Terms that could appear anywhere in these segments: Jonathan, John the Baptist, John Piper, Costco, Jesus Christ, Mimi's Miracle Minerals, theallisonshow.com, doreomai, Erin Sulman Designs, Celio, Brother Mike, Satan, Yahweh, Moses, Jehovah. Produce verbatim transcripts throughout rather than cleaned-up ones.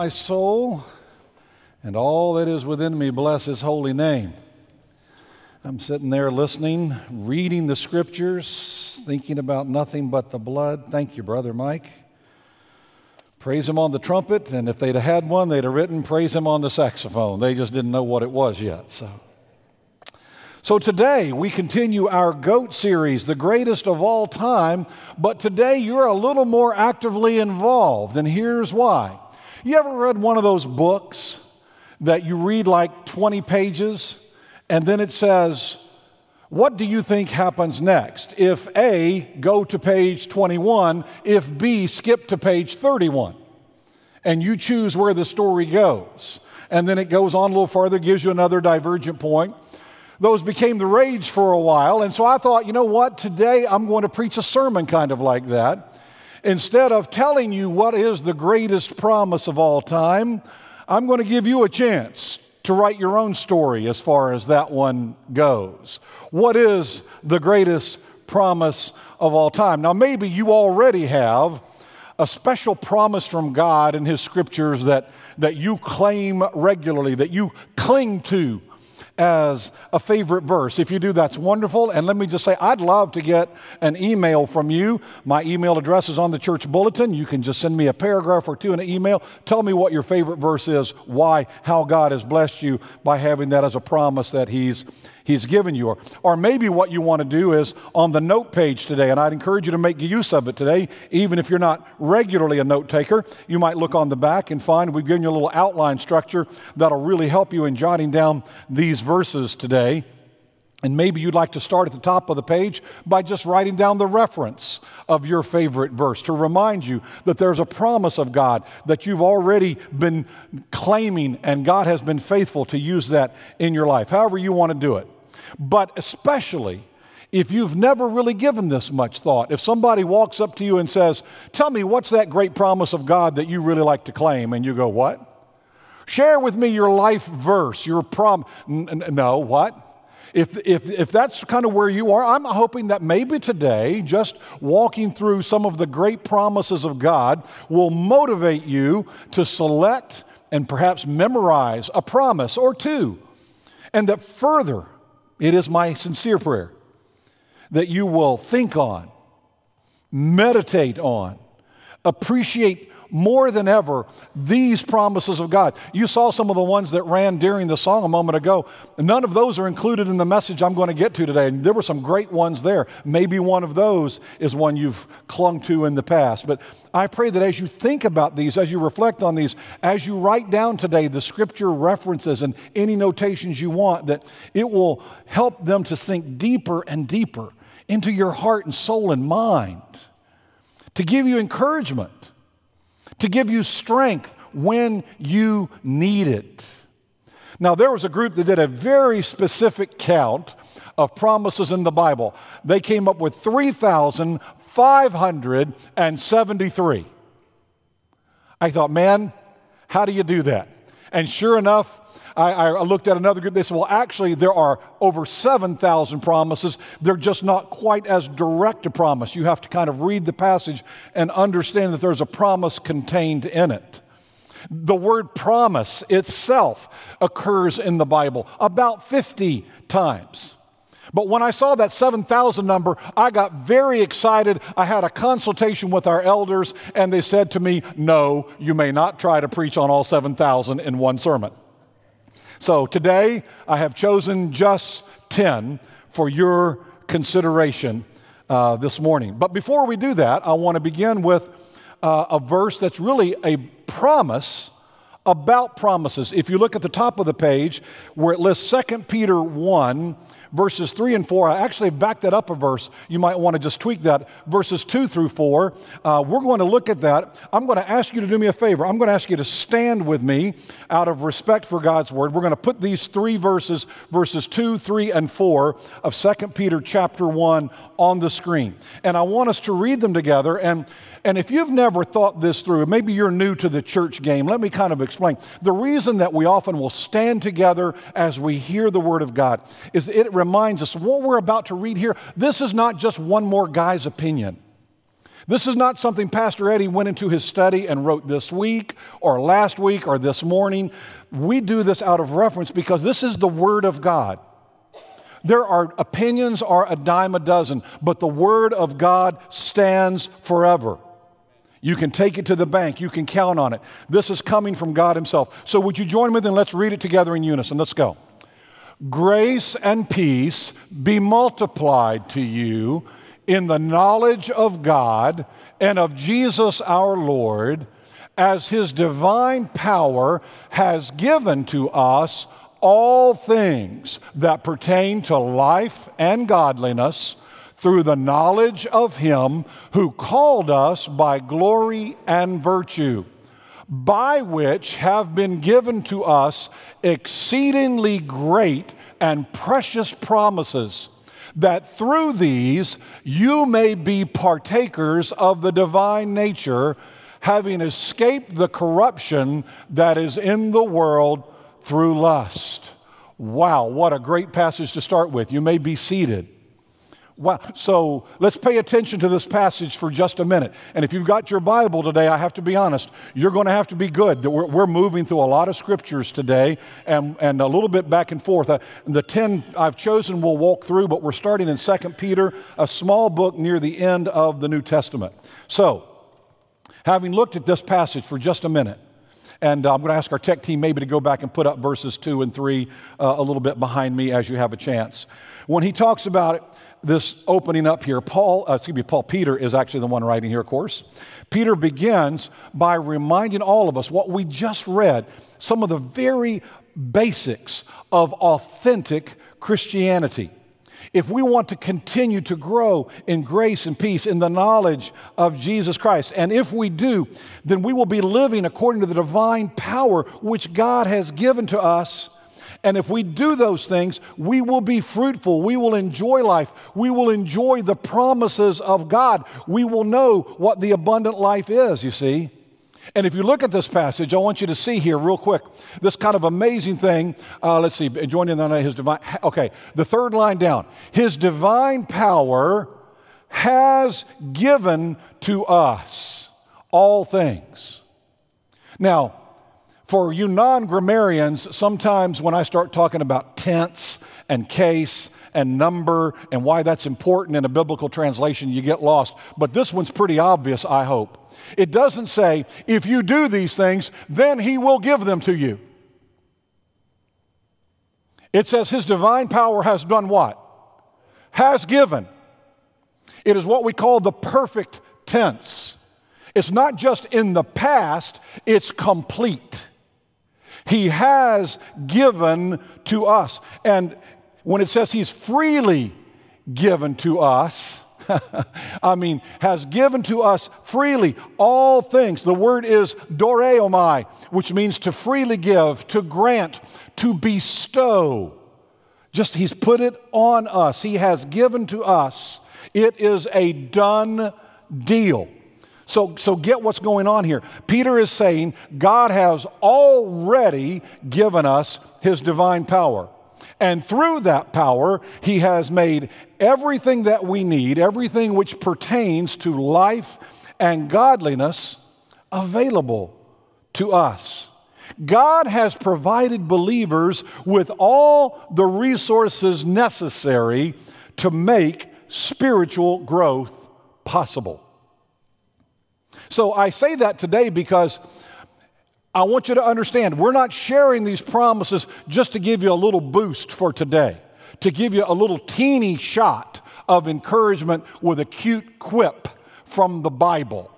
My soul and all that is within me, bless his holy name. I'm sitting there listening, reading the scriptures, thinking about nothing but the blood. Thank you, Brother Mike. Praise him on the trumpet, and if they'd have had one, they'd have written praise him on the saxophone. They just didn't know what it was yet. So, so today we continue our GOAT series, the greatest of all time, but today you're a little more actively involved, and here's why. You ever read one of those books that you read like twenty pages, and then it says, what do you think happens next? If A, go to page twenty-one, if B, skip to page thirty-one, and you choose where the story goes, and then it goes on a little farther, gives you another divergent point. Those became the rage for a while, and so I thought, you know what, today I'm going to preach a sermon kind of like that. Instead of telling you what is the greatest promise of all time, I'm going to give you a chance to write your own story as far as that one goes. What is the greatest promise of all time? Now, maybe you already have a special promise from God in his scriptures that, that you claim regularly, that you cling to as a favorite verse. If you do, that's wonderful. And let me just say, I'd love to get an email from you. My email address is on the church bulletin. You can just send me a paragraph or two in an email. Tell me what your favorite verse is, why, how God has blessed you by having that as a promise that he's, he's given you. Or, or maybe what you want to do is on the note page today, and I'd encourage you to make use of it today, even if you're not regularly a note taker. You might look on the back and find we've given you a little outline structure that'll really help you in jotting down these verses today, and maybe you'd like to start at the top of the page by just writing down the reference of your favorite verse to remind you that there's a promise of God that you've already been claiming, and God has been faithful to use that in your life, however you want to do it. But especially if you've never really given this much thought, if somebody walks up to you and says, tell me what's that great promise of God that you really like to claim, and you go, what? Share with me your life verse, your prom. N- no, what? If, if, if that's kind of where you are, I'm hoping that maybe today just walking through some of the great promises of God will motivate you to select and perhaps memorize a promise or two. And that further, it is my sincere prayer that you will think on, meditate on, appreciate more than ever these promises of God. You saw some of the ones that ran during the song a moment ago. None of those are included in the message I'm going to get to today, and there were some great ones there. Maybe one of those is one you've clung to in the past. But I pray that as you think about these, as you reflect on these, as you write down today the scripture references and any notations you want, that it will help them to sink deeper and deeper into your heart and soul and mind, to give you encouragement, to give you strength when you need it. Now, there was a group that did a very specific count of promises in the Bible. They came up with three thousand five hundred seventy-three. I thought, man, how do you do that? And sure enough, I, I looked at another group. They said, well, actually, there are over seven thousand promises. They're just not quite as direct a promise. You have to kind of read the passage and understand that there's a promise contained in it. The word promise itself occurs in the Bible about fifty times. But when I saw that seven thousand number, I got very excited. I had a consultation with our elders, and they said to me, no, you may not try to preach on all seven thousand in one sermon. So today, I have chosen just ten for your consideration uh, this morning. But before we do that, I want to begin with uh, a verse that's really a promise about promises. If you look at the top of the page where it lists Second Peter one, verses three and four, I actually backed that up a verse. You might want to just tweak that. Verses two through four, uh, we're going to look at that. I'm going to ask you to do me a favor. I'm going to ask you to stand with me out of respect for God's word. We're going to put these three verses, verses two, three, and four of Second Peter chapter one on the screen. And I want us to read them together. And, and if you've never thought this through, maybe you're new to the church game, let me kind of explain. The reason that we often will stand together as we hear the word of God is it reminds us what we're about to read here. This is not just one more guy's opinion. This is not something Pastor Eddie went into his study and wrote this week or last week or this morning. We do this out of reference because this is the Word of God. There are opinions are a dime a dozen, but the Word of God stands forever. You can take it to the bank. You can count on it. This is coming from God himself. So would you join me then? Let's read it together in unison. Let's go. Grace and peace be multiplied to you in the knowledge of God and of Jesus our Lord, as his divine power has given to us all things that pertain to life and godliness, through the knowledge of him who called us by glory and virtue, by which have been given to us exceedingly great and precious promises, that through these you may be partakers of the divine nature, having escaped the corruption that is in the world through lust. Wow, what a great passage to start with. You may be seated. Wow. So let's pay attention to this passage for just a minute. And if you've got your Bible today, I have to be honest, you're going to have to be good. We're, we're moving through a lot of scriptures today and, and a little bit back and forth. Uh, the ten I've chosen we'll walk through, but we're starting in Second Peter, a small book near the end of the New Testament. So having looked at this passage for just a minute, and I'm going to ask our tech team maybe to go back and put up verses two and three uh, a little bit behind me as you have a chance. When he talks about it, this opening up here, Paul, uh, excuse me, Paul Peter is actually the one writing here, of course. Peter begins by reminding all of us what we just read, some of the very basics of authentic Christianity. If we want to continue to grow in grace and peace in the knowledge of Jesus Christ, and if we do, then we will be living according to the divine power which God has given to us. And if we do those things, we will be fruitful. We will enjoy life. We will enjoy the promises of God. We will know what the abundant life is, you see. And if you look at this passage, I want you to see here real quick, this kind of amazing thing. Uh, let's see, join in on his divine, okay, the third line down. His divine power has given to us all things. Now, for you non-grammarians, sometimes when I start talking about tense and case and number and why that's important in a biblical translation, you get lost. But this one's pretty obvious, I hope. It doesn't say, if you do these things, then he will give them to you. It says his divine power has done what? Has given. It is what we call the perfect tense. It's not just in the past, it's complete. He has given to us. And when it says he's freely given to us, I mean, has given to us freely all things. The word is doreomai, which means to freely give, to grant, to bestow. Just he's put it on us. He has given to us. It is a done deal. So, so get what's going on here. Peter is saying God has already given us his divine power. And through that power, he has made everything that we need, everything which pertains to life and godliness, available to us. God has provided believers with all the resources necessary to make spiritual growth possible. So I say that today because I want you to understand we're not sharing these promises just to give you a little boost for today, to give you a little teeny shot of encouragement with a cute quip from the Bible.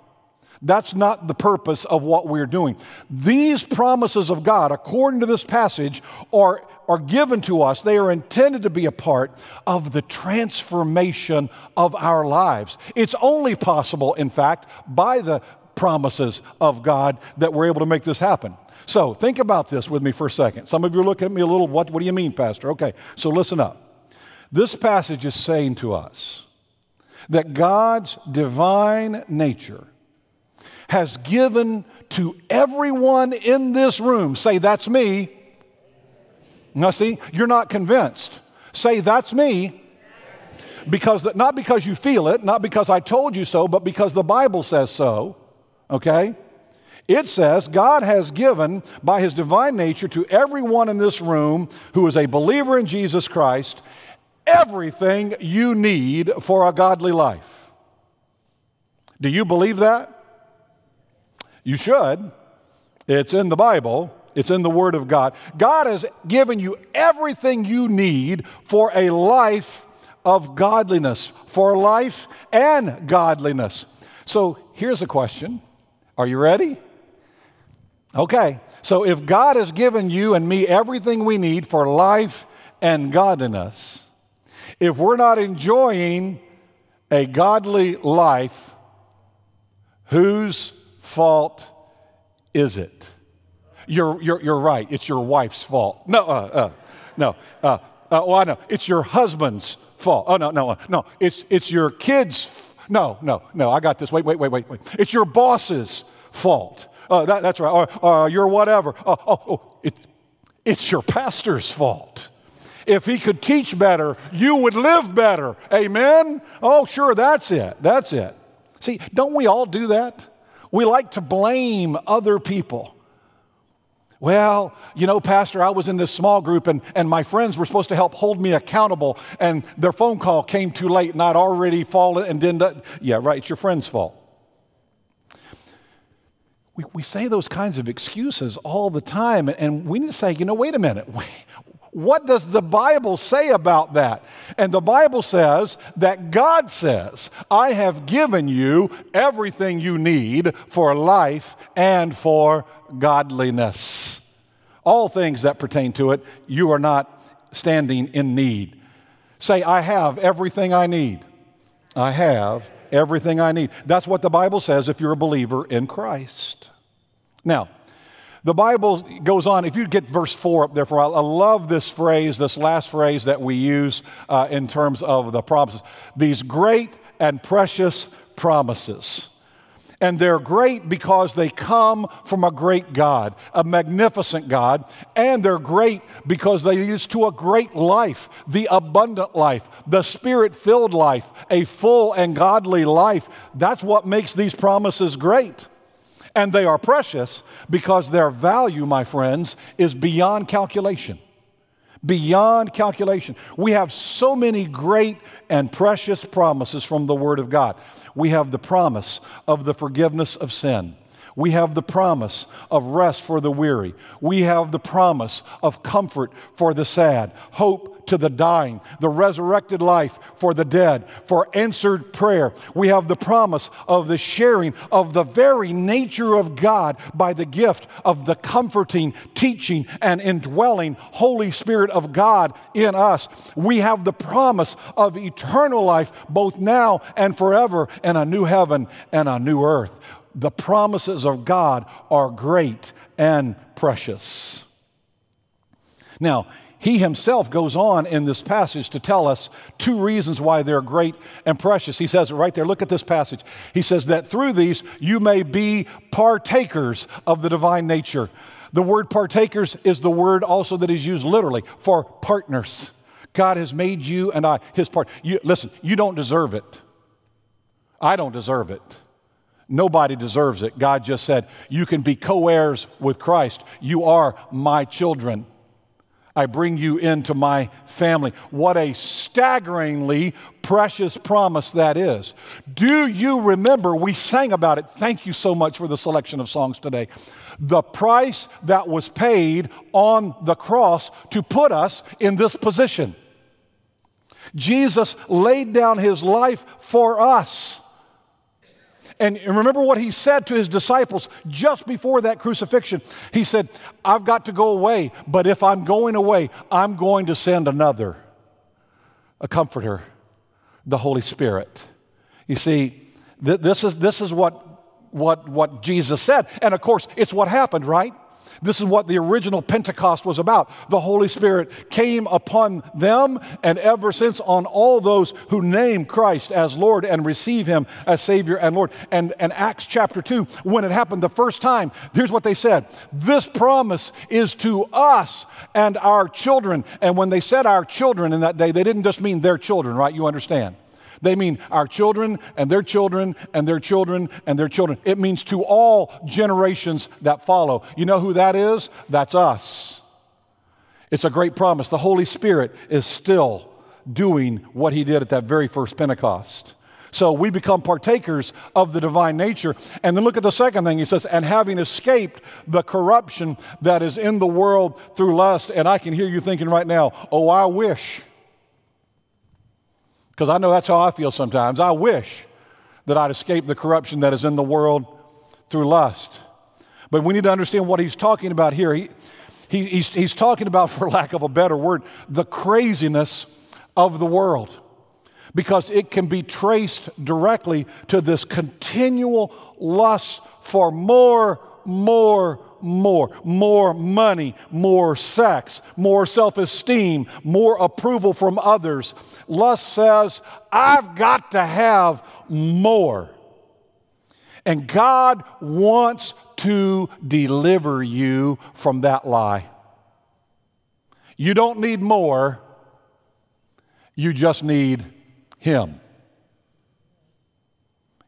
That's not the purpose of what we're doing. These promises of God, according to this passage, are, are given to us. They are intended to be a part of the transformation of our lives. It's only possible, in fact, by the promises of God that we're able to make this happen. So think about this with me for a second. Some of you are looking at me a little, what, what do you mean, Pastor? Okay, so listen up. This passage is saying to us that God's divine nature has given to everyone in this room. Say, that's me. Now, see, you're not convinced. Say, that's me. because that, not because you feel it, not because I told you so, but because the Bible says so, okay? It says, God has given by his divine nature to everyone in this room who is a believer in Jesus Christ everything you need for a godly life. Do you believe that? You should. It's in the Bible. It's in the Word of God. God has given you everything you need for a life of godliness, for life and godliness. So here's a question. Are you ready? Okay. So if God has given you and me everything we need for life and godliness, if we're not enjoying a godly life, whose fault is it? You're, you're, you're right. It's your wife's fault. No, uh, uh, no. Uh, uh, oh, I know. It's your husband's fault. Oh, no, no, uh, no. It's, it's your kid's fault. No, no, no. I got this. Wait, wait, wait, wait, wait. It's your boss's fault. Uh, that, that's right. Or, or your whatever. Oh, oh, oh. It, it's your pastor's fault. If he could teach better, you would live better. Amen? Oh, sure. That's it. That's it. See, don't we all do that? We like to blame other people. Well, you know, Pastor, I was in this small group and, and my friends were supposed to help hold me accountable and their phone call came too late and I'd already fallen and didn't. Uh, yeah, right, it's your friend's fault. We, we say those kinds of excuses all the time and we need to say, you know, wait a minute. What does the Bible say about that? And the Bible says that God says, I have given you everything you need for life and for godliness. All things that pertain to it, you are not standing in need. Say, I have everything I need. I have everything I need. That's what the Bible says if you're a believer in Christ. Now, the Bible goes on. If you get verse four up there for a while, I love this phrase, this last phrase that we use uh, in terms of the promises. These great and precious promises. And they're great because they come from a great God, a magnificent God. And they're great because they lead us to a great life, the abundant life, the spirit-filled life, a full and godly life. That's what makes these promises great. And they are precious because their value, my friends, is beyond calculation. Beyond calculation. We have so many great and precious promises from the Word of God. We have the promise of the forgiveness of sin. We have the promise of rest for the weary. We have the promise of comfort for the sad, hope to the dying, the resurrected life for the dead, for answered prayer. We have the promise of the sharing of the very nature of God by the gift of the comforting, teaching, and indwelling Holy Spirit of God in us. We have the promise of eternal life both now and forever and a new heaven and a new earth. The promises of God are great and precious. Now, he himself goes on in this passage to tell us two reasons why they're great and precious. He says it right there. Look at this passage. He says that through these you may be partakers of the divine nature. The word partakers is the word also that is used literally for partners. God has made you and I his part. You, listen, you don't deserve it. I don't deserve it. Nobody deserves it. God just said, you can be co-heirs with Christ. You are my children. I bring you into my family. What a staggeringly precious promise that is. Do you remember, we sang about it. Thank you so much for the selection of songs today. The price that was paid on the cross to put us in this position. Jesus laid down his life for us. And remember what he said to his disciples just before that crucifixion. He said, I've got to go away, but if I'm going away, I'm going to send another, a comforter, the Holy Spirit. You see, th- this is, this is what, what, what Jesus said. And of course, it's what happened, right? This is what the original Pentecost was about. The Holy Spirit came upon them, and ever since on all those who name Christ as Lord and receive him as Savior and Lord. And, and Acts chapter two, when it happened the first time, here's what they said. This promise is to us and our children. And when they said our children in that day, they didn't just mean their children, right? You understand. They mean our children and their children and their children and their children. It means to all generations that follow. You know who that is? That's us. It's a great promise. The Holy Spirit is still doing what he did at that very first Pentecost. So we become partakers of the divine nature. And then look at the second thing. He says, and having escaped the corruption that is in the world through lust. And I can hear you thinking right now, oh, I wish. Because I know that's how I feel sometimes. I wish that I'd escaped the corruption that is in the world through lust. But we need to understand what he's talking about here. He, he, he's, he's talking about, for lack of a better word, the craziness of the world. Because it can be traced directly to this continual lust for more, more, more, more money, more sex, more self-esteem, more approval from others. Lust says, I've got to have more. And God wants to deliver you from that lie. You don't need more. You just need him.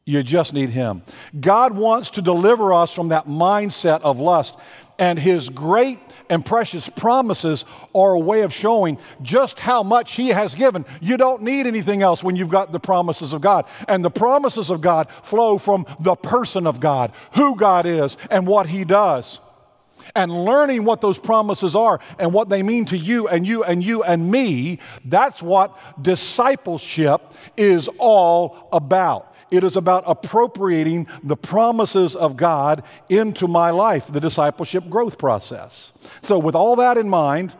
You just need him. God wants to deliver us from that mindset of lust, and his great and precious promises are a way of showing just how much he has given. You don't need anything else when you've got the promises of God, and the promises of God flow from the person of God, who God is and what he does. And learning what those promises are and what they mean to you and you and you and me, that's what discipleship is all about. It is about appropriating the promises of God into my life, the discipleship growth process. So with all that in mind,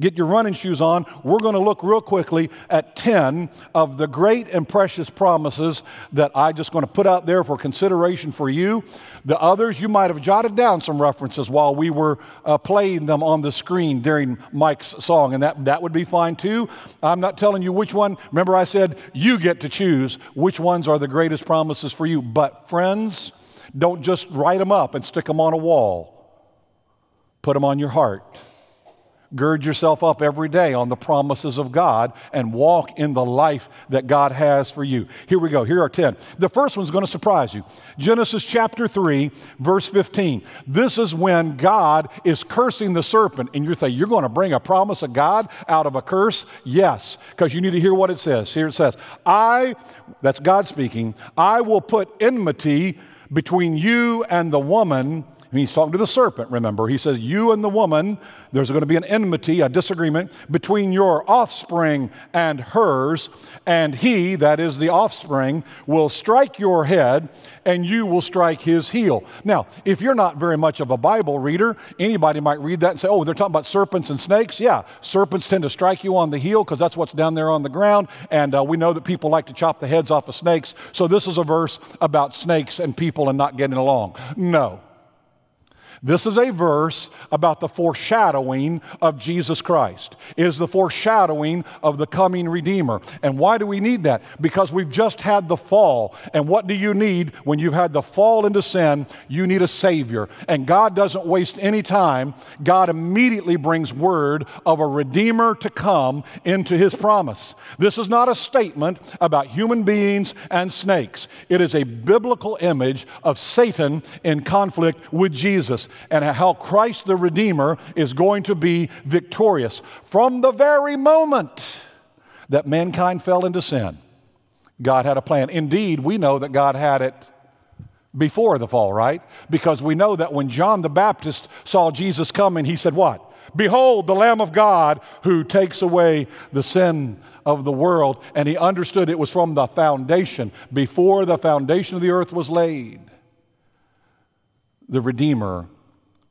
get your running shoes on. We're going to look real quickly at ten of the great and precious promises that I'm just going to put out there for consideration for you. The others, you might have jotted down some references while we were uh, playing them on the screen during Mike's song, and that, that would be fine too. I'm not telling you which one. Remember I said you get to choose which ones are the greatest promises for you. But friends, don't just write them up and stick them on a wall. Put them on your heart. Gird yourself up every day on the promises of God and walk in the life that God has for you. Here we go. Here are ten. The first one's going to surprise you. Genesis chapter three, verse fifteen. This is when God is cursing the serpent. And you're thinking, you're going to bring a promise of God out of a curse? Yes, because you need to hear what it says. Here it says, I, that's God speaking, I will put enmity between you and the woman. He's talking to the serpent, remember. He says, you and the woman, there's going to be an enmity, a disagreement between your offspring and hers, and he, that is the offspring, will strike your head, and you will strike his heel. Now, if you're not very much of a Bible reader, anybody might read that and say, oh, they're talking about serpents and snakes? Yeah, serpents tend to strike you on the heel because that's what's down there on the ground, and uh, we know that people like to chop the heads off of snakes, so this is a verse about snakes and people and not getting along. No. This is a verse about the foreshadowing of Jesus Christ. It is the foreshadowing of the coming Redeemer. And why do we need that? Because we've just had the fall. And what do you need when you've had the fall into sin? You need a Savior. And God doesn't waste any time. God immediately brings word of a Redeemer to come into his promise. This is not a statement about human beings and snakes. It is a biblical image of Satan in conflict with Jesus, and how Christ the Redeemer is going to be victorious. From the very moment that mankind fell into sin, God had a plan. Indeed, we know that God had it before the fall, right? Because we know that when John the Baptist saw Jesus coming, he said what? Behold, the Lamb of God who takes away the sin of the world. And he understood it was from the foundation. Before the foundation of the earth was laid, the Redeemer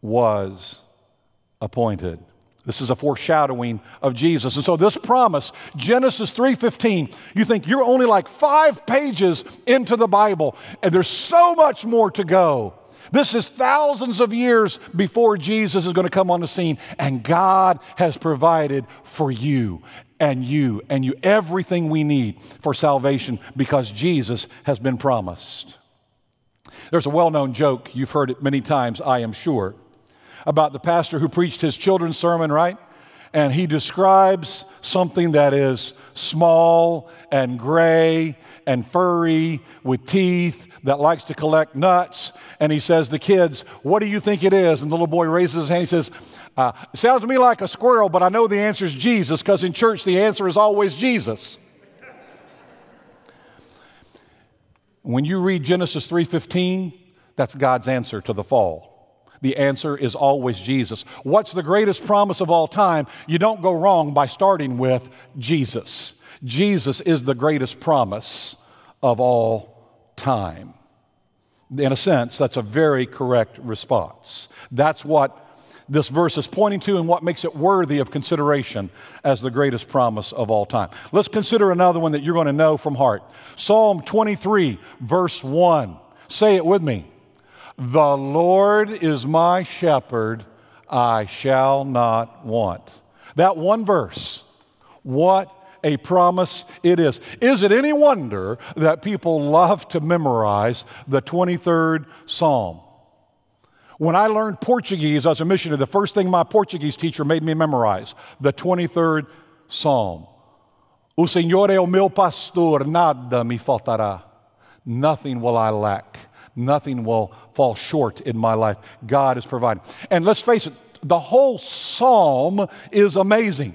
was appointed. This is a foreshadowing of Jesus. And so this promise, Genesis three fifteen, you think you're only like five pages into the Bible, and there's so much more to go. This is thousands of years before Jesus is going to come on the scene, and God has provided for you and you and you everything we need for salvation because Jesus has been promised. There's a well-known joke, you've heard it many times, I am sure, about the pastor who preached his children's sermon, right? And he describes something that is small and gray and furry with teeth that likes to collect nuts. And he says to the kids, what do you think it is? And the little boy raises his hand. He says, uh, it sounds to me like a squirrel, but I know the answer is Jesus, because in church the answer is always Jesus. When you read Genesis three fifteen, that's God's answer to the fall. The answer is always Jesus. What's the greatest promise of all time? You don't go wrong by starting with Jesus. Jesus is the greatest promise of all time. In a sense, that's a very correct response. That's what this verse is pointing to and what makes it worthy of consideration as the greatest promise of all time. Let's consider another one that you're going to know from heart. Psalm twenty-three, verse one. Say it with me. The Lord is my shepherd, I shall not want. That one verse, what a promise it is. Is it any wonder that people love to memorize the twenty-third Psalm? When I learned Portuguese as a missionary, the first thing my Portuguese teacher made me memorize, the twenty-third Psalm. O Senhor é o meu pastor, nada me faltará. Nothing will I lack. Nothing will fall short in my life. God is providing. And let's face it, the whole psalm is amazing.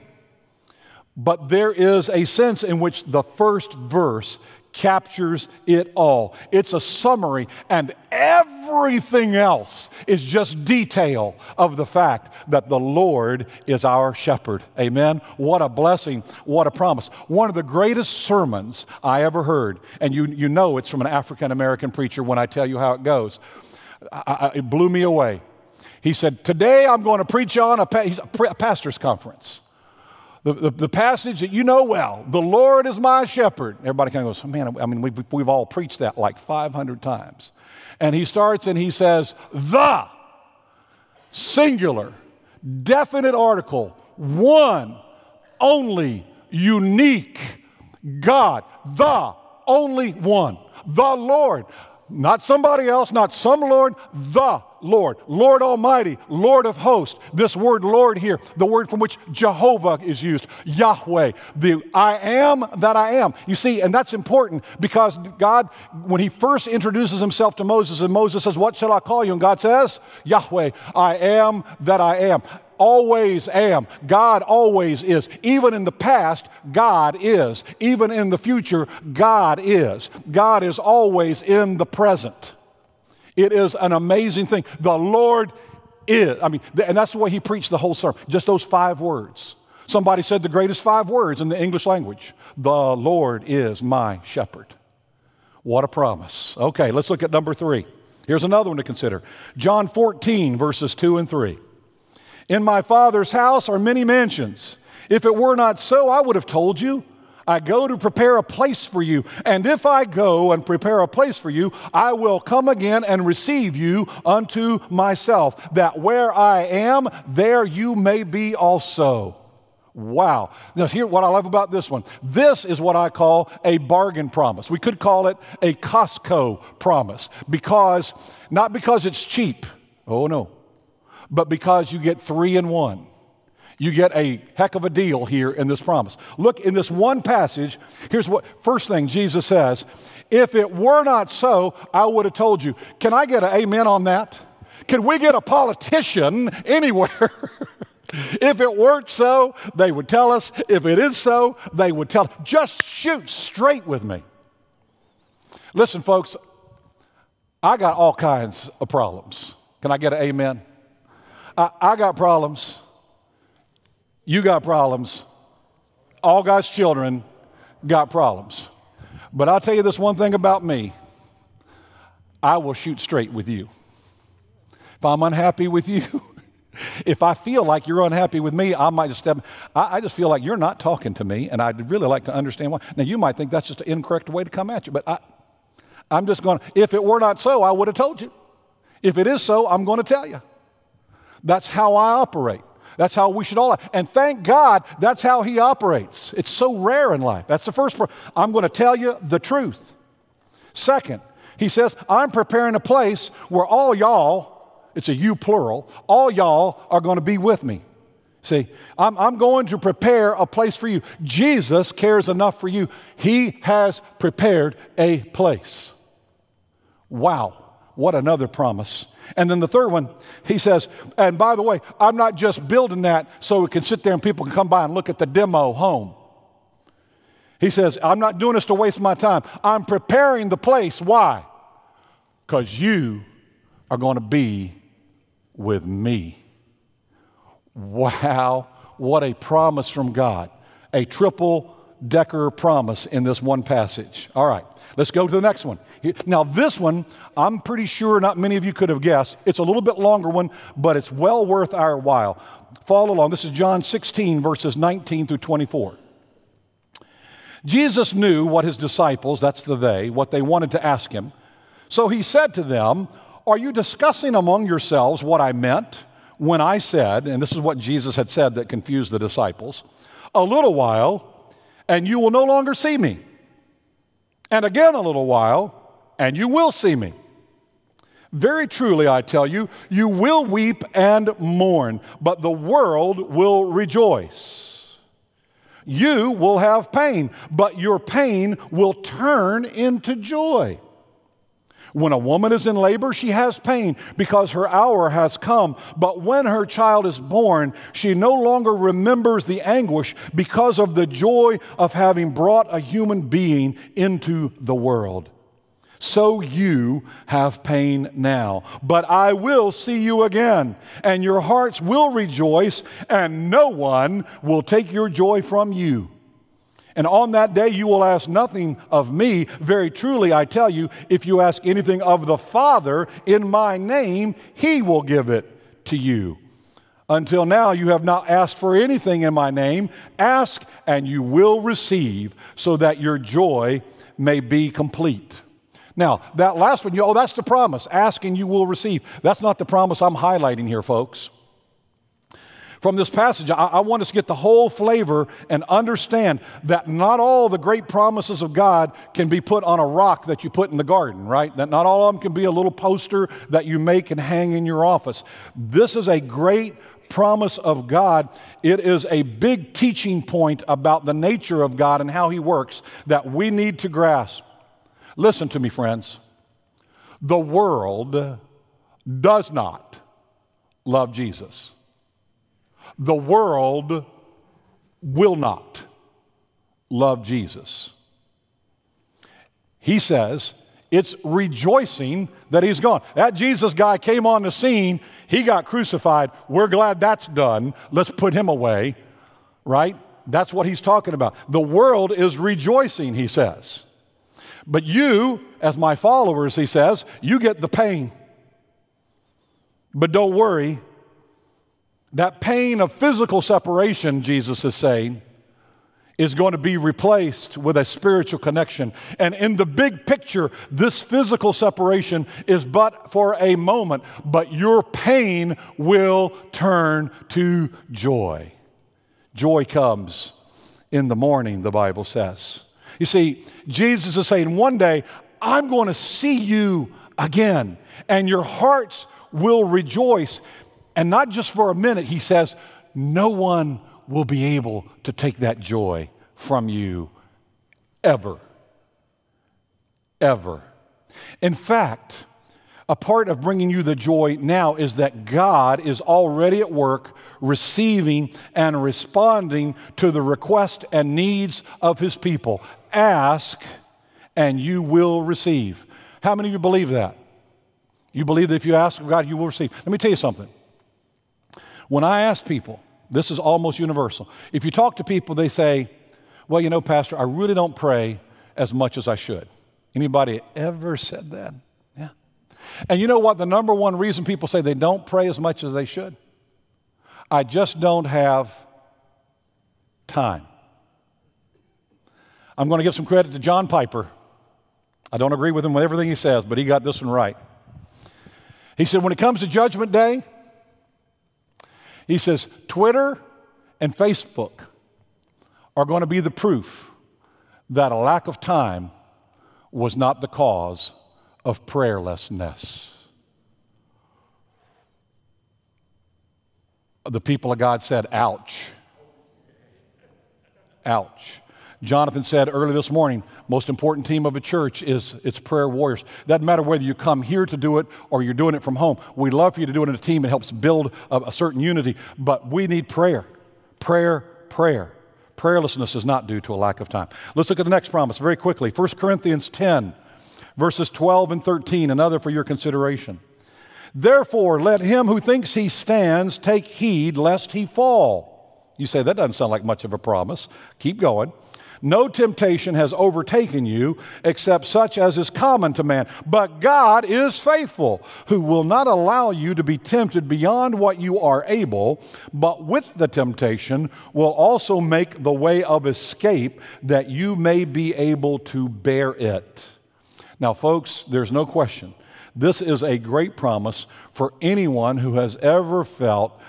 But there is a sense in which the first verse captures it all. It's a summary, and everything else is just detail of the fact that the Lord is our shepherd. Amen? What a blessing. What a promise. One of the greatest sermons I ever heard, and you, you know it's from an African-American preacher when I tell you how it goes. I, I, it blew me away. He said, today I'm going to preach on a, pa- a pastor's conference. The, the, the passage that you know well, the Lord is my shepherd. Everybody kind of goes, man, I mean, we've, we've all preached that like five hundred times. And he starts and he says, the singular, definite article, one, only, unique God, the only one, the Lord. Not somebody else, not some Lord, the Lord, Lord Almighty, Lord of hosts. This word Lord here, the word from which Jehovah is used, Yahweh, the I am that I am. You see, and that's important because God, when he first introduces himself to Moses, and Moses says, what shall I call you? And God says, Yahweh, I am that I am. Always am. God always is. Even in the past, God is. Even in the future, God is. God is always in the present. It is an amazing thing. The Lord is. I mean, and that's the way he preached the whole sermon. Just those five words. Somebody said the greatest five words in the English language. The Lord is my shepherd. What a promise. Okay, let's look at number three. Here's another one to consider. John fourteen, verses two and three. In my Father's house are many mansions. If it were not so, I would have told you. I go to prepare a place for you. And if I go and prepare a place for you, I will come again and receive you unto myself, that where I am, there you may be also. Wow. Now, here's what I love about this one. This is what I call a bargain promise. We could call it a Costco promise, because not because it's cheap. Oh, no. But because you get three in one. You get a heck of a deal here in this promise. Look, in this one passage, here's what, first thing Jesus says, if it were not so, I would have told you. Can I get an amen on that? Can we get a politician anywhere? If it weren't so, they would tell us. If it is so, they would tell us. Just shoot straight with me. Listen, folks, I got all kinds of problems. Can I get an amen? I, I got problems. You got problems. All God's children got problems. But I'll tell you this one thing about me. I will shoot straight with you. If I'm unhappy with you, if I feel like you're unhappy with me, I might just step. I, I just feel like you're not talking to me, and I'd really like to understand why. Now, you might think that's just an incorrect way to come at you, but I, I'm just going to, if it were not so, I would have told you. If it is so, I'm going to tell you. That's how I operate. That's how we should all operate. And thank God, that's how he operates. It's so rare in life. That's the first part. I'm going to tell you the truth. Second, he says, I'm preparing a place where all y'all, it's a you plural, all y'all are going to be with me. See, I'm, I'm going to prepare a place for you. Jesus cares enough for you. He has prepared a place. Wow, what another promise. And then the third one, he says, and by the way, I'm not just building that so we can sit there and people can come by and look at the demo home. He says, I'm not doing this to waste my time. I'm preparing the place. Why? Because you are going to be with me. Wow, what a promise from God. A triple-decker promise in this one passage. All right, let's go to the next one. Now, this one, I'm pretty sure not many of you could have guessed. It's a little bit longer one, but it's well worth our while. Follow along. This is John sixteen, verses nineteen through twenty-four. Jesus knew what his disciples, that's the they, what they wanted to ask him. So he said to them, are you discussing among yourselves what I meant when I said, and this is what Jesus had said that confused the disciples, a little while, and you will no longer see me. And again a little while, and you will see me. Very truly, I tell you, you will weep and mourn, but the world will rejoice. You will have pain, but your pain will turn into joy. When a woman is in labor, she has pain because her hour has come. But when her child is born, she no longer remembers the anguish because of the joy of having brought a human being into the world. So you have pain now, but I will see you again, and your hearts will rejoice, and no one will take your joy from you. And on that day you will ask nothing of me. Very truly, I tell you, if you ask anything of the Father in my name, he will give it to you. Until now you have not asked for anything in my name. Ask, and you will receive, so that your joy may be complete. Now, that last one, you, oh, that's the promise. Ask and you will receive. That's not the promise I'm highlighting here, folks. From this passage, I, I want us to get the whole flavor and understand that not all the great promises of God can be put on a rock that you put in the garden, right? That not all of them can be a little poster that you make and hang in your office. This is a great promise of God. It is a big teaching point about the nature of God and how he works that we need to grasp. Listen to me, friends. The world does not love Jesus. The world will not love Jesus. He says it's rejoicing that he's gone. That Jesus guy came on the scene. He got crucified. We're glad that's done. Let's put him away, right? That's what he's talking about. The world is rejoicing, he says. But you, as my followers, he says, you get the pain. But don't worry. That pain of physical separation, Jesus is saying, is going to be replaced with a spiritual connection. And in the big picture, this physical separation is but for a moment, but your pain will turn to joy. Joy comes in the morning, the Bible says. You see, Jesus is saying, one day, I'm going to see you again, and your hearts will rejoice. And not just for a minute, he says, no one will be able to take that joy from you ever, ever. In fact, a part of bringing you the joy now is that God is already at work receiving and responding to the request and needs of his people. Ask and you will receive. How many of you believe that? You believe that if you ask of God, you will receive. Let me tell you something. When I ask people, this is almost universal. If you talk to people, they say, well, you know, Pastor, I really don't pray as much as I should. Anybody ever said that? Yeah. And you know what? The number one reason people say they don't pray as much as they should? I just don't have time. I'm going to give some credit to John Piper. I don't agree with him with everything he says, but he got this one right. He said, when it comes to Judgment Day, he says, Twitter and Facebook are going to be the proof that a lack of time was not the cause of prayerlessness. The people of God said, ouch. Ouch. Jonathan said earlier this morning, most important team of a church is its prayer warriors. Doesn't matter whether you come here to do it or you're doing it from home. We'd love for you to do it in a team. It helps build a, a certain unity, but we need prayer. Prayer, prayer. Prayerlessness is not due to a lack of time. Let's look at the next promise very quickly. First Corinthians ten, verses twelve and thirteen, another for your consideration. Therefore, let him who thinks he stands take heed lest he fall. You say, that doesn't sound like much of a promise. Keep going. No temptation has overtaken you except such as is common to man. But God is faithful, who will not allow you to be tempted beyond what you are able, but with the temptation will also make the way of escape that you may be able to bear it. Now, folks, there's no question. This is a great promise for anyone who has ever felt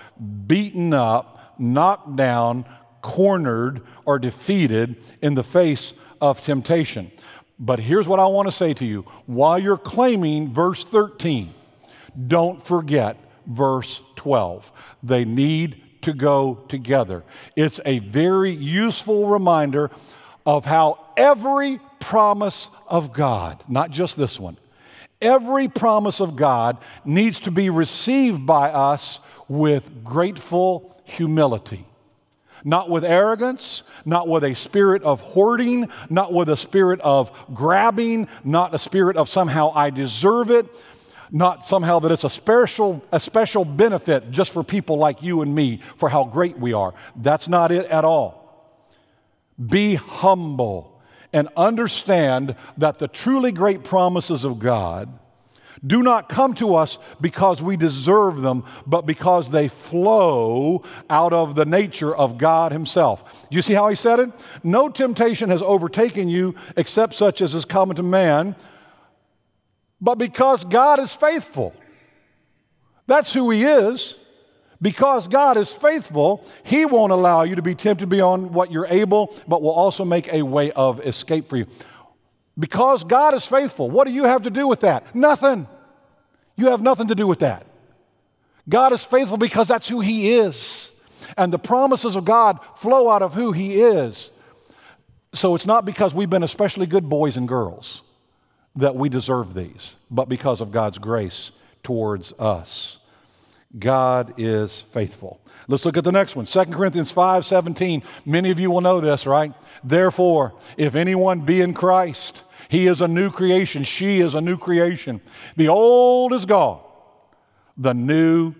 beaten up, knocked down, cornered or defeated in the face of temptation. But here's what I want to say to you. While you're claiming verse thirteen, don't forget verse twelve. They need to go together. It's a very useful reminder of how every promise of God, not just this one, every promise of God needs to be received by us with grateful humility. Not with arrogance, not with a spirit of hoarding, not with a spirit of grabbing, not a spirit of somehow I deserve it, not somehow that it's a special, a special benefit just for people like you and me for how great we are. That's not it at all. Be humble and understand that the truly great promises of God do not come to us because we deserve them, but because they flow out of the nature of God himself. Do you see how he said it? No temptation has overtaken you except such as is common to man, but because God is faithful. That's who he is. Because God is faithful, he won't allow you to be tempted beyond what you're able, but will also make a way of escape for you. Because God is faithful, what do you have to do with that? Nothing. You have nothing to do with that. God is faithful because that's who he is. And the promises of God flow out of who he is. So it's not because we've been especially good boys and girls that we deserve these, but because of God's grace towards us. God is faithful. Let's look at the next one. Second Corinthians five seventeen. Many of you will know this, right? Therefore, if anyone be in Christ, he is a new creation. She is a new creation. The old is gone. The new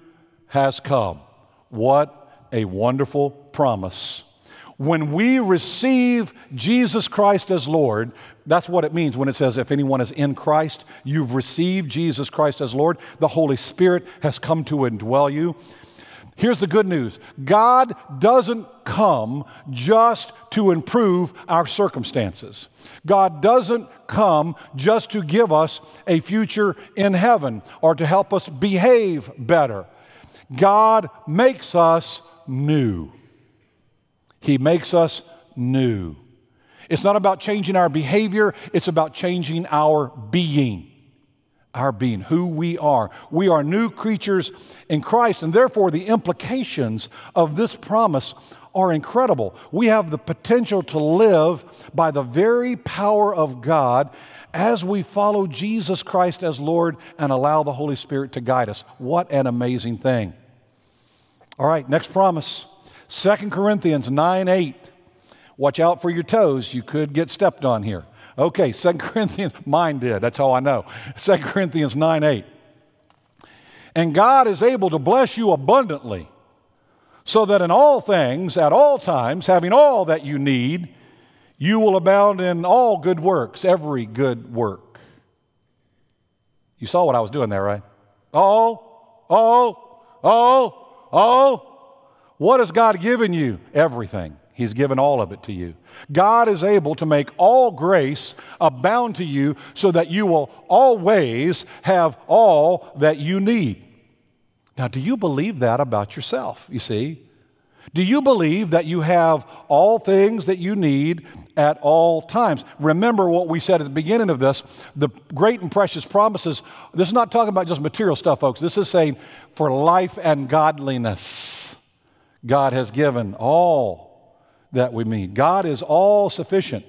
has come. What a wonderful promise. When we receive Jesus Christ as Lord, that's what it means when it says, if anyone is in Christ, you've received Jesus Christ as Lord. The Holy Spirit has come to indwell you. Here's the good news. God doesn't come just to improve our circumstances. God doesn't come just to give us a future in heaven or to help us behave better. God makes us new. He makes us new. It's not about changing our behavior. It's about changing our being, our being, who we are. We are new creatures in Christ, and therefore the implications of this promise are incredible. We have the potential to live by the very power of God as we follow Jesus Christ as Lord and allow the Holy Spirit to guide us. What an amazing thing. All right, next promise. Second Corinthians nine eight. Watch out for your toes. You could get stepped on here. Okay, Second Corinthians, mine did. That's all I know. Second Corinthians nine eight. And God is able to bless you abundantly, so that in all things, at all times, having all that you need, you will abound in all good works, every good work. You saw what I was doing there, right? All, all, all, all. What has God given you? Everything. He's given all of it to you. God is able to make all grace abound to you so that you will always have all that you need. Now, do you believe that about yourself, you see? Do you believe that you have all things that you need at all times? Remember what we said at the beginning of this, the great and precious promises. This is not talking about just material stuff, folks. This is saying for life and godliness, God has given all that we mean. God is all sufficient.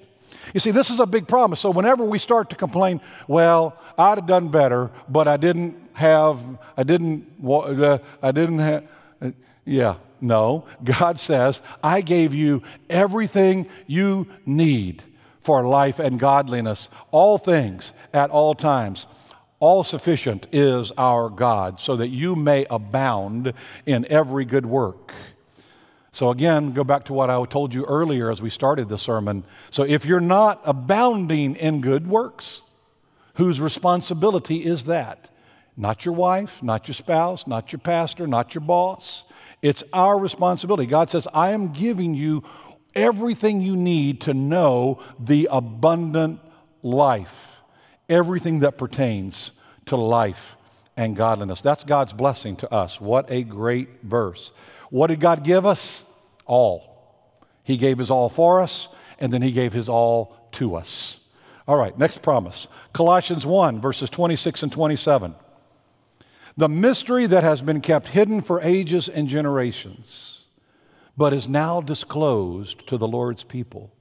You see, this is a big promise. So whenever we start to complain, well, I'd have done better, but I didn't have, I didn't, uh, I didn't have, uh, yeah, no. God says, I gave you everything you need for life and godliness, all things at all times. All sufficient is our God, so that you may abound in every good work. So again, go back to what I told you earlier as we started the sermon. So if you're not abounding in good works, whose responsibility is that? Not your wife, not your spouse, not your pastor, not your boss. It's our responsibility. God says, I am giving you everything you need to know the abundant life, everything that pertains to life and godliness. That's God's blessing to us. What a great verse. What did God give us? All. He gave his all for us, and then he gave his all to us. All right, next promise. Colossians one, verses twenty-six and twenty-seven. The mystery that has been kept hidden for ages and generations, but is now disclosed to the Lord's people.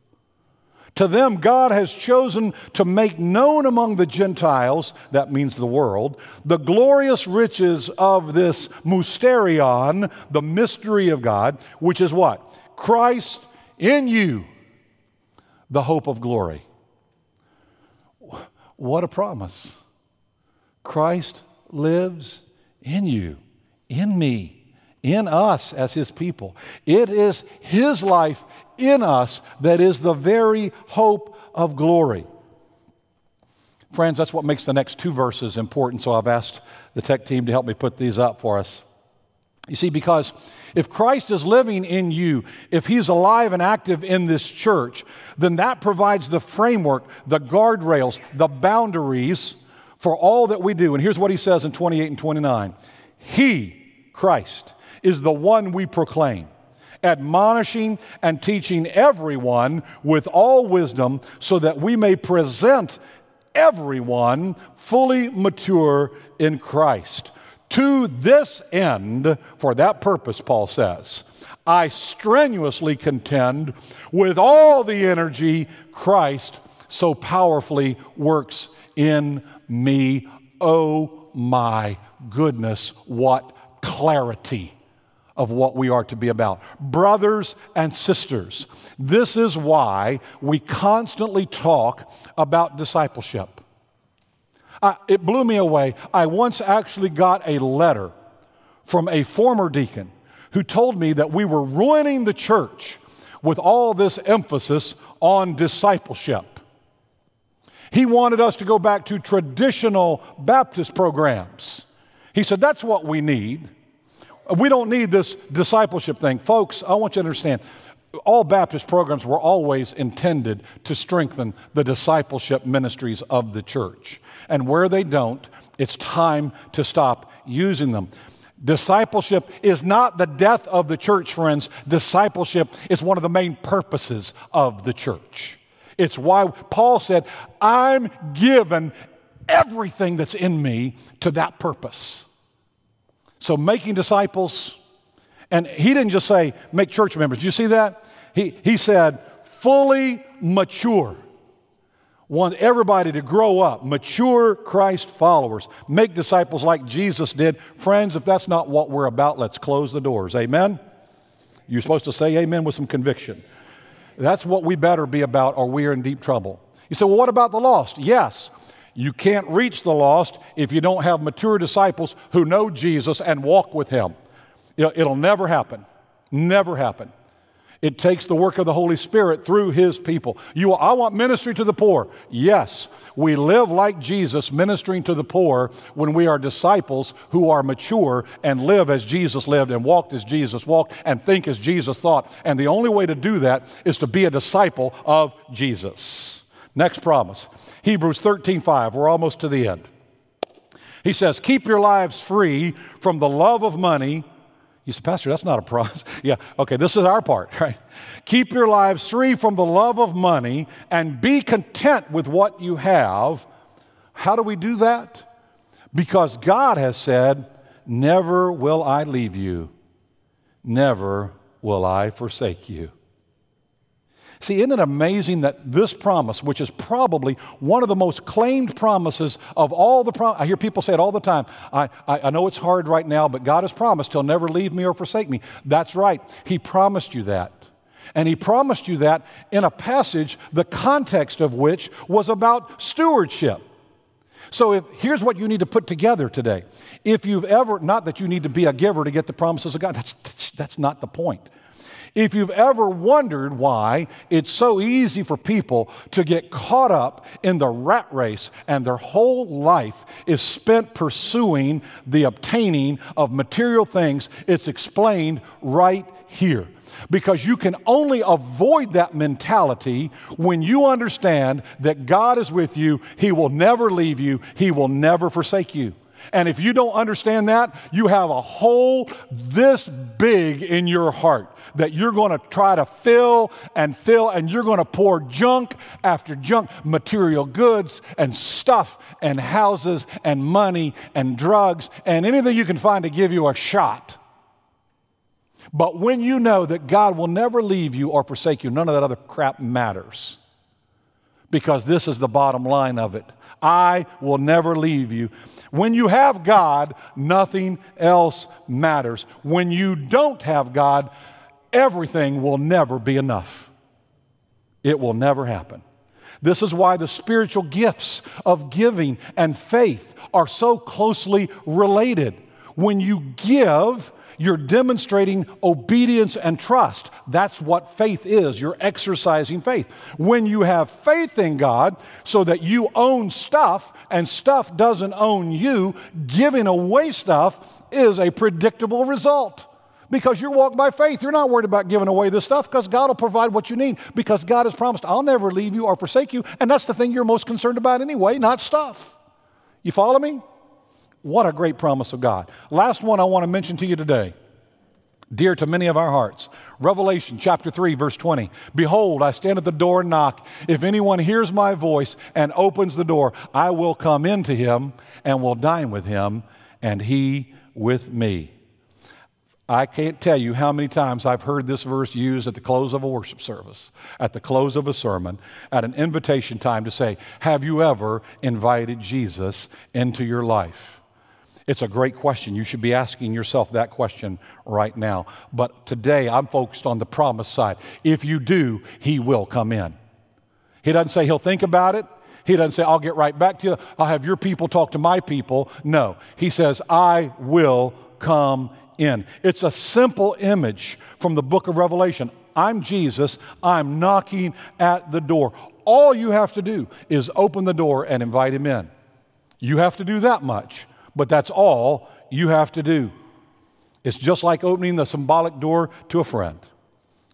To them, God has chosen to make known among the Gentiles, that means the world, the glorious riches of this mysterion, the mystery of God, which is what? Christ in you, the hope of glory. What a promise. Christ lives in you, in me, in us as his people. It is his life in us that is the very hope of glory. Friends, that's what makes the next two verses important, so I've asked the tech team to help me put these up for us. You see, because if Christ is living in you, if he's alive and active in this church, then that provides the framework, the guardrails, the boundaries for all that we do. And here's what he says in twenty-eight and twenty-nine. He, Christ, is the one we proclaim, admonishing and teaching everyone with all wisdom, so that we may present everyone fully mature in Christ. To this end, for that purpose, Paul says, I strenuously contend with all the energy Christ so powerfully works in me. Oh my goodness, what clarity of what we are to be about. Brothers and sisters, this is why we constantly talk about discipleship. I, it blew me away. I once actually got a letter from a former deacon who told me that we were ruining the church with all this emphasis on discipleship. He wanted us to go back to traditional Baptist programs. He said, that's what we need. We don't need this discipleship thing. Folks, I want you to understand, all Baptist programs were always intended to strengthen the discipleship ministries of the church. And where they don't, it's time to stop using them. Discipleship is not the death of the church, friends. Discipleship is one of the main purposes of the church. It's why Paul said, I'm given everything that's in me to that purpose. So making disciples, and he didn't just say make church members. Did you see that? He, he said fully mature. Want everybody to grow up, mature Christ followers. Make disciples like Jesus did. Friends, if that's not what we're about, let's close the doors. Amen? You're supposed to say amen with some conviction. That's what we better be about, or we're in deep trouble. You say, well, what about the lost? Yes. You can't reach the lost if you don't have mature disciples who know Jesus and walk with him. It'll never happen. Never happen. It takes the work of the Holy Spirit through His people. You, I want ministry to the poor. Yes, we live like Jesus ministering to the poor when we are disciples who are mature and live as Jesus lived and walked as Jesus walked and think as Jesus thought. And the only way to do that is to be a disciple of Jesus. Next promise, Hebrews thirteen five. We're almost to the end. He says, keep your lives free from the love of money. You say, Pastor, that's not a promise. Yeah, okay, this is our part, right? Keep your lives free from the love of money and be content with what you have. How do we do that? Because God has said, never will I leave you. Never will I forsake you. See, isn't it amazing that this promise, which is probably one of the most claimed promises of all the promises, I hear people say it all the time, I, I, I know it's hard right now, but God has promised He'll never leave me or forsake me. That's right. He promised you that. And He promised you that in a passage, the context of which was about stewardship. So if, here's what you need to put together today. If you've ever, not that you need to be a giver to get the promises of God, that's, that's, that's not the point. If you've ever wondered why it's so easy for people to get caught up in the rat race and their whole life is spent pursuing the obtaining of material things, it's explained right here. Because you can only avoid that mentality when you understand that God is with you, He will never leave you, He will never forsake you. And if you don't understand that, you have a hole this big in your heart that you're going to try to fill and fill, and you're going to pour junk after junk, material goods and stuff and houses and money and drugs and anything you can find to give you a shot. But when you know that God will never leave you or forsake you, none of that other crap matters. Because this is the bottom line of it. I will never leave you. When you have God, nothing else matters. When you don't have God, everything will never be enough. It will never happen. This is why the spiritual gifts of giving and faith are so closely related. When you give, you're demonstrating obedience and trust. That's what faith is. You're exercising faith. When you have faith in God so that you own stuff and stuff doesn't own you, giving away stuff is a predictable result because you're walking by faith. You're not worried about giving away this stuff because God will provide what you need because God has promised, I'll never leave you or forsake you, and that's the thing you're most concerned about anyway, not stuff. You follow me? What a great promise of God. Last one I want to mention to you today, dear to many of our hearts. Revelation chapter three, verse twenty. Behold, I stand at the door and knock. If anyone hears my voice and opens the door, I will come into him and will dine with him and he with me. I can't tell you how many times I've heard this verse used at the close of a worship service, at the close of a sermon, at an invitation time to say, have you ever invited Jesus into your life? It's a great question. You should be asking yourself that question right now. But today, I'm focused on the promise side. If you do, He will come in. He doesn't say He'll think about it. He doesn't say, I'll get right back to you. I'll have your people talk to my people. No, He says, I will come in. It's a simple image from the book of Revelation. I'm Jesus. I'm knocking at the door. All you have to do is open the door and invite Him in. You have to do that much. But that's all you have to do. It's just like opening the symbolic door to a friend.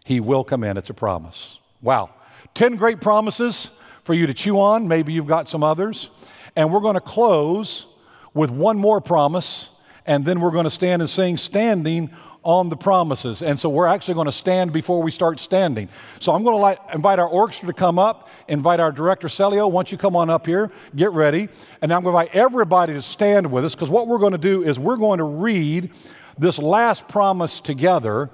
He will come in. It's a promise. Wow. Ten great promises for you to chew on. Maybe you've got some others. And we're going to close with one more promise, and then we're going to stand and sing Standing on the Promises. And so we're actually going to stand before we start standing. So I'm going to like, invite our orchestra to come up, invite our director Celio. Once you come on up here, get ready. And I'm going to invite everybody to stand with us because what we're going to do is we're going to read this last promise together.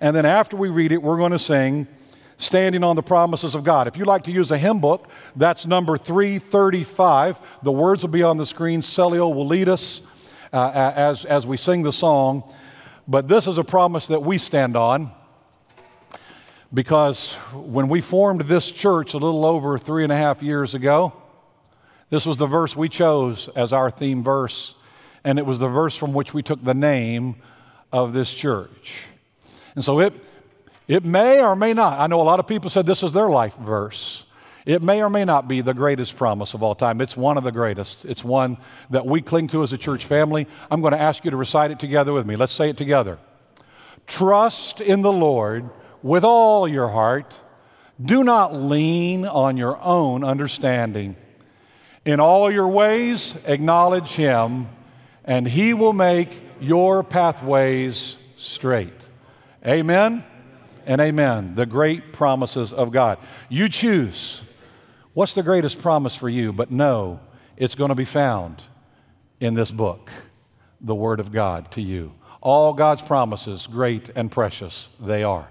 And then after we read it, we're going to sing Standing on the Promises of God. If you'd like to use a hymn book, that's number three thirty-five. The words will be on the screen. Celio will lead us uh, as, as we sing the song. But this is a promise that we stand on because when we formed this church a little over three and a half years ago, this was the verse we chose as our theme verse, and it was the verse from which we took the name of this church. And so it It may or may not. I know a lot of people said this is their life verse. It may or may not be the greatest promise of all time. It's one of the greatest. It's one that we cling to as a church family. I'm going to ask you to recite it together with me. Let's say it together. Trust in the Lord with all your heart. Do not lean on your own understanding. In all your ways, acknowledge him, and he will make your pathways straight. Amen and amen. The great promises of God. You choose. What's the greatest promise for you? But no, it's going to be found in this book, the Word of God to you. All God's promises, great and precious, they are.